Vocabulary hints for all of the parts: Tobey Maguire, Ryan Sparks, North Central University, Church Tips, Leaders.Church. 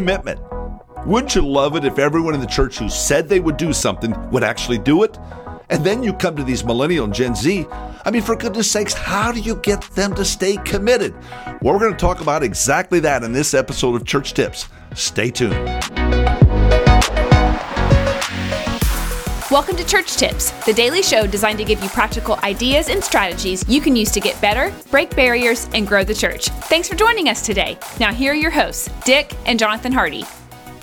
commitment. Wouldn't you love it if everyone in the church who said they would do something would actually do it? And then you come to these millennial and Gen Z. I mean, for goodness sakes, how do you get them to stay committed? Well, we're going to talk about exactly that in this episode of Church Tips. Stay tuned. Welcome to Church Tips, the daily show designed to give you practical ideas and strategies you can use to get better, break barriers, and grow the church. Thanks for joining us today. Now, here are your hosts, Dick and Jonathan Hardy.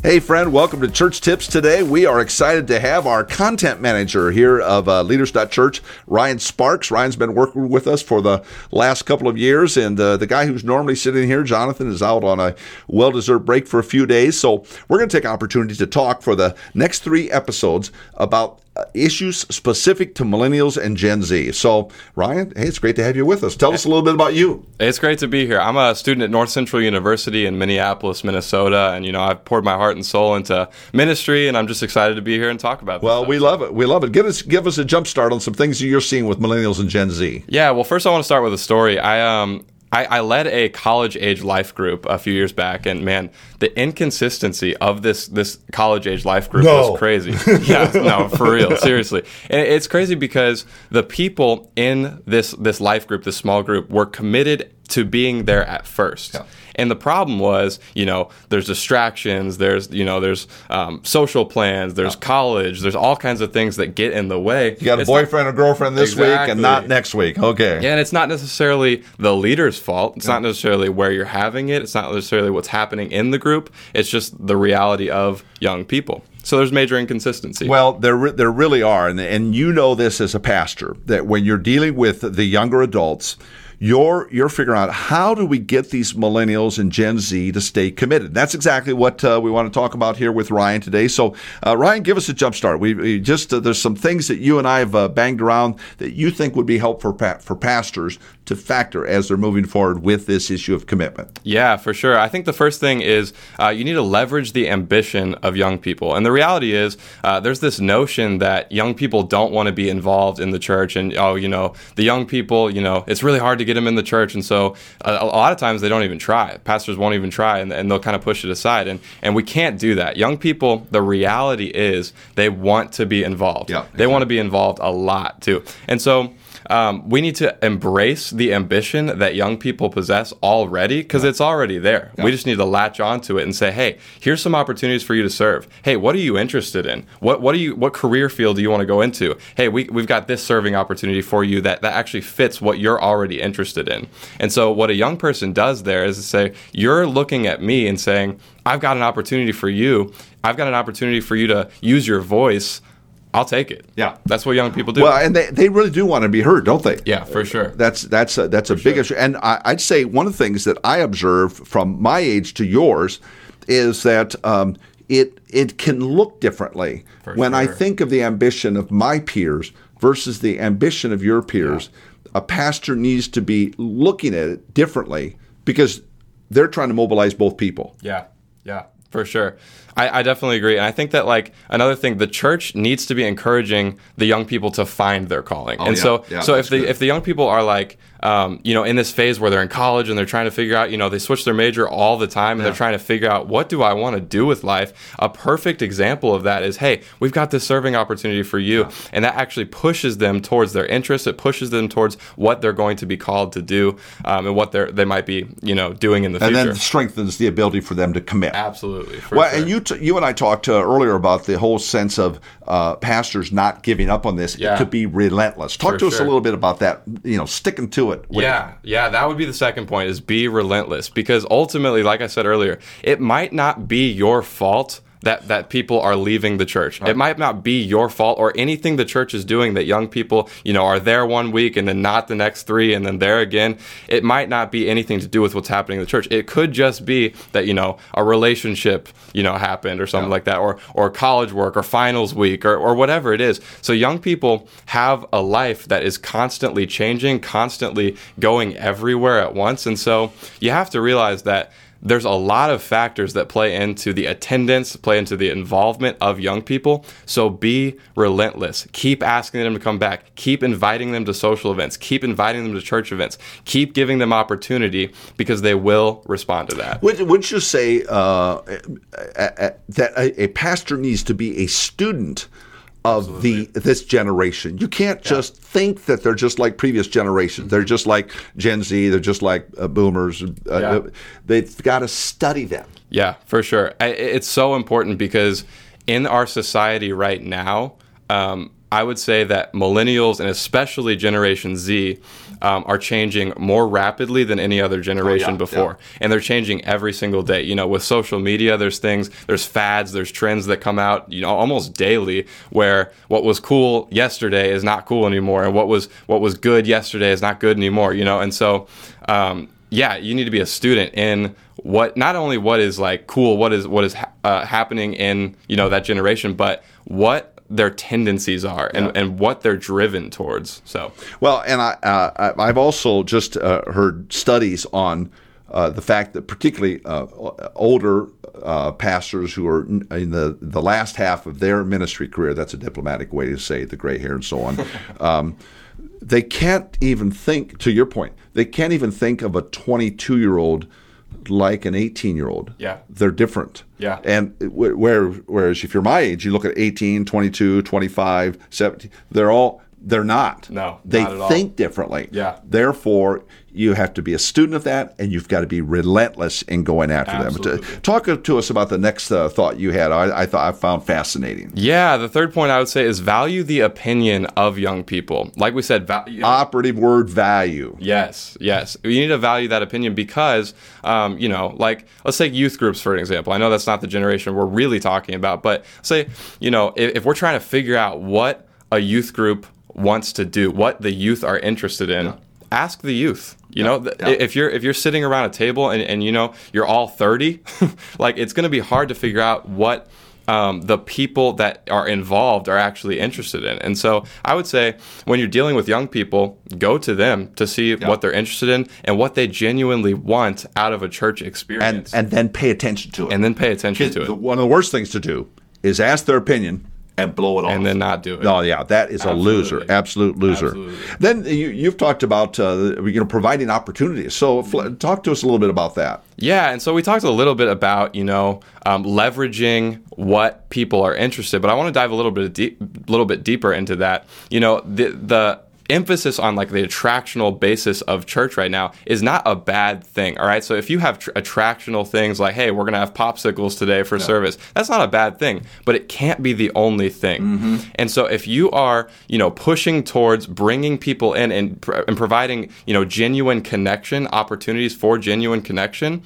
Hey friend, welcome to Church Tips today. We are excited to have our content manager here of Leaders.Church, Ryan Sparks. Ryan's been working with us for the last couple of years, and the guy who's normally sitting here, Jonathan, is out on a well-deserved break for a few days. So we're going to take an opportunity to talk for the next three episodes about issues specific to millennials and Gen Z. So, Ryan, hey, it's great to have you with us. Tell us a little bit about you. It's great to be here. I'm a student at North Central University in Minneapolis, Minnesota, and, you know, I've poured my heart and soul into ministry, and I'm just excited to be here and talk about this. Well, we love it. We love it. Give us a jump start on some things that you're seeing with millennials and Gen Z. Yeah, well, first I want to start with a story. I led a college-age life group a few years back, and man, the inconsistency of this college-age life group was crazy. Yeah, no, for real, seriously. And it's crazy because the people in this life group, this small group, were committed to being there at first. Yeah. And the problem was, you know, there's distractions, there's social plans, there's college, there's all kinds of things that get in the way. You got a boyfriend or girlfriend this week and not next week. Okay. Yeah, and it's not necessarily the leader's fault. It's not necessarily where you're having it. It's not necessarily what's happening in the group. It's just the reality of young people. So there's major inconsistency. Well, there really are. And you know this as a pastor, that when you're dealing with the younger adults, you're figuring out, how do we get these millennials and Gen Z to stay committed? That's exactly what we want to talk about here with Ryan today. So, Ryan, give us a jump start. We just there's some things that you and I have banged around that you think would be helpful for pastors to factor as they're moving forward with this issue of commitment. Yeah, for sure. I think the first thing is you need to leverage the ambition of young people. And the reality is there's this notion that young people don't want to be involved in the church. And, the young people, it's really hard to get them in the church. And so a lot of times they don't even try. Pastors won't even try, and they'll kind of push it aside. And we can't do that. Young people, the reality is they want to be involved. Yeah, exactly. They want to be involved a lot too. And so we need to embrace the ambition that young people possess already, because it's already there. Yeah. We just need to latch onto it and say, hey, here's some opportunities for you to serve. Hey, what are you interested in? What career field do you want to go into? Hey, we've got this serving opportunity for you that actually fits what you're already interested in. And so what a young person does there is to say, you're looking at me and saying, I've got an opportunity for you. I've got an opportunity for you to use your voice. I'll take it. Yeah. That's what young people do. Well, and they really do want to be heard, don't they? Yeah, for sure. That's a big issue. And I'd say one of the things that I observe from my age to yours is that it can look differently. For when sure. I think of the ambition of my peers versus the ambition of your peers, a pastor needs to be looking at it differently because they're trying to mobilize both people. Yeah, yeah. For sure. I definitely agree. And I think that, like, another thing, the church needs to be encouraging the young people to find their calling. So if the young people are like, in this phase where they're in college and they're trying to figure out, they switch their major all the time and they're trying to figure out, what do I want to do with life? A perfect example of that is, hey, we've got this serving opportunity for you. Yeah. And that actually pushes them towards their interests. It pushes them towards what they're going to be called to do and what they might be, doing in the future. And then strengthens the ability for them to commit. Absolutely. Well, sure. And you and I talked earlier about the whole sense of pastors not giving up on this. Yeah. It could be relentless. Talk to us a little bit about that, sticking to it. That would be the second point, is be relentless, because ultimately, like I said earlier, it might not be your fault that people are leaving the church. Right. It might not be your fault or anything the church is doing that young people, are there one week and then not the next three and then there again. It might not be anything to do with what's happening in the church. It could just be that, a relationship, happened or something like that, or college work or finals week or whatever it is. So young people have a life that is constantly changing, constantly going everywhere at once. And so you have to realize that there's a lot of factors that play into the attendance, play into the involvement of young people. So be relentless. Keep asking them to come back. Keep inviting them to social events. Keep inviting them to church events. Keep giving them opportunity because they will respond to that. Would you say that a pastor needs to be a student of this generation? You can't just think that they're just like previous generations. They're just like Gen Z. They're just like boomers. They've got to study them. Yeah, for sure. It's so important because in our society right now, I would say that millennials and especially Generation Z are changing more rapidly than any other generation before. Yeah. And they're changing every single day. You know, with social media, there's things, there's fads, there's trends that come out, you know, almost daily where what was cool yesterday is not cool anymore. And what was good yesterday is not good anymore, you know? And so, you need to be a student in not only what is like cool, what is happening in, you know, that generation, but what their tendencies are and what they're driven towards. So, well, and I've also just heard studies on the fact that particularly older pastors who are in the last half of their ministry career, that's a diplomatic way to say the gray hair and so on, they can't even think, to your point, they can't even think of a 22-year-old like an 18-year-old. Yeah. They're different. Yeah. And whereas if you're my age, you look at 18, 22, 25, 17, they're not. No, they not at think all. Differently. Yeah. Therefore, you have to be a student of that, and you've got to be relentless in going after them. Talk to us about the next thought you had. I found fascinating. Yeah, the third point I would say is value the opinion of young people. Like we said, operative word, value. Yes. You need to value that opinion because, let's take youth groups for an example. I know that's not the generation we're really talking about, but say, you know, if we're trying to figure out what a youth group wants to do, what the youth are interested in, ask the youth. If you're sitting around a table and you know you're all 30, like it's going to be hard to figure out what the people that are involved are actually interested in. And so I would say when you're dealing with young people, go to them to see what they're interested in and what they genuinely want out of a church experience, and then pay attention to it. One of the worst things to do is ask their opinion and blow it off. And then not do it. Oh, yeah. That is a loser. Absolute loser. Absolutely. Then you've talked about providing opportunities. So talk to us a little bit about that. Yeah. And so we talked a little bit about, leveraging what people are interested in. But I want to dive a little bit deeper into that. You know, the emphasis on like the attractional basis of church right now is not a bad thing. All right. So if you have attractional things like, hey, we're going to have popsicles today for service, that's not a bad thing, but it can't be the only thing. Mm-hmm. And so if you are, pushing towards bringing people in and providing, genuine connection, opportunities for genuine connection,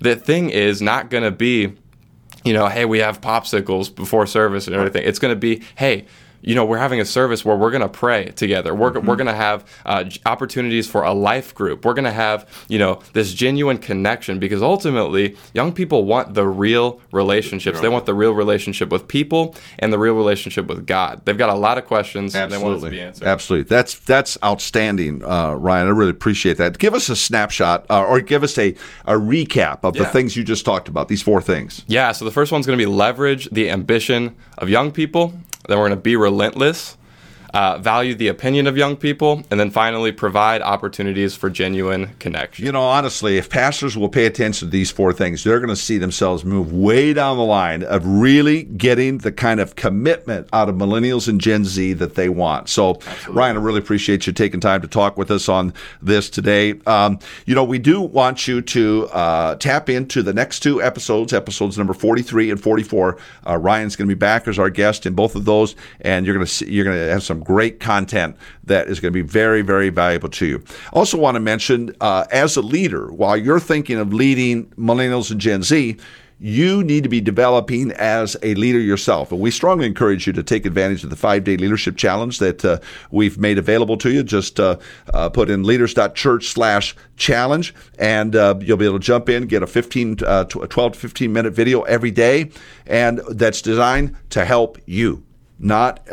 the thing is not going to be, hey, we have popsicles before service and everything. It's going to be, hey, we're having a service where we're going to pray together. We're going to have opportunities for a life group. We're going to have, this genuine connection because ultimately young people want the real relationships. They want the real relationship with people and the real relationship with God. They've got a lot of questions. Absolutely. And they want it to be answered. Absolutely. That's outstanding, Ryan. I really appreciate that. Give us a snapshot or give us a recap of the things you just talked about, these four things. Yeah. So the first one's going to be leverage the ambition of young people. Then we're going to be relentless, value the opinion of young people, and then finally provide opportunities for genuine connection. Honestly, if pastors will pay attention to these four things, they're going to see themselves move way down the line of really getting the kind of commitment out of millennials and Gen Z that they want. So, absolutely. Ryan, I really appreciate you taking time to talk with us on this today. We do want you to tap into the next two episodes, number 43 and 44. Ryan's going to be back as our guest in both of those, and you're going to have some great content that is going to be very, very valuable to you. Also want to mention, as a leader, while you're thinking of leading millennials and Gen Z, you need to be developing as a leader yourself. And we strongly encourage you to take advantage of the 5-day leadership challenge that we've made available to you. Just put in leaders.church/challenge, and you'll be able to jump in, get a 12 to 15-minute video every day, and that's designed to help you not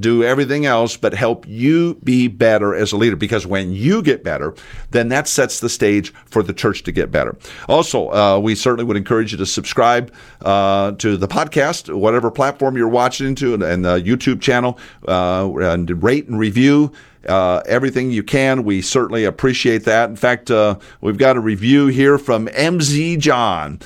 do everything else, but help you be better as a leader. Because when you get better, then that sets the stage for the church to get better. Also, we certainly would encourage you to subscribe to the podcast, whatever platform you're watching to, and the YouTube channel, and rate and review everything you can. We certainly appreciate that. In fact, we've got a review here from MZ John.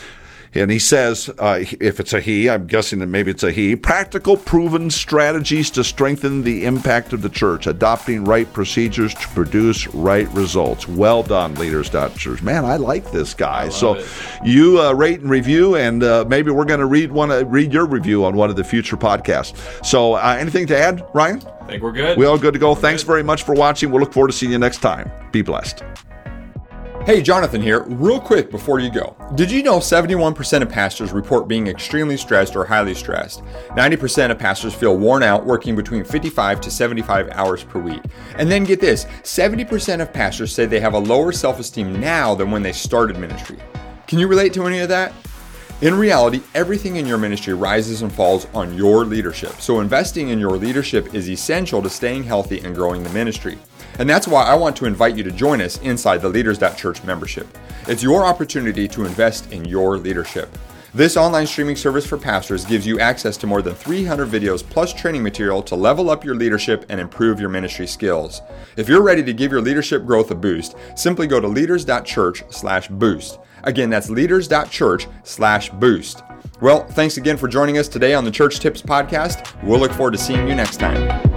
And he says, if it's a he, I'm guessing that maybe it's a he, practical proven strategies to strengthen the impact of the church, adopting right procedures to produce right results. Well done, Leaders.Church. Man, I like this guy. So it. You rate and review, and maybe we're going to read your review on one of the future podcasts. So anything to add, Ryan? I think we're good. We all good to go. Thanks very much for watching. We'll look forward to seeing you next time. Be blessed. Hey, Jonathan here. Real quick before you go. Did you know 71% of pastors report being extremely stressed or highly stressed? 90% of pastors feel worn out working between 55 to 75 hours per week. And then get this, 70% of pastors say they have a lower self-esteem now than when they started ministry. Can you relate to any of that? In reality, everything in your ministry rises and falls on your leadership. So investing in your leadership is essential to staying healthy and growing the ministry. And that's why I want to invite you to join us inside the Leaders.Church membership. It's your opportunity to invest in your leadership. This online streaming service for pastors gives you access to more than 300 videos plus training material to level up your leadership and improve your ministry skills. If you're ready to give your leadership growth a boost, simply go to Leaders.Church/boost. Again, that's Leaders.Church/boost. Well, thanks again for joining us today on the Church Tips Podcast. We'll look forward to seeing you next time.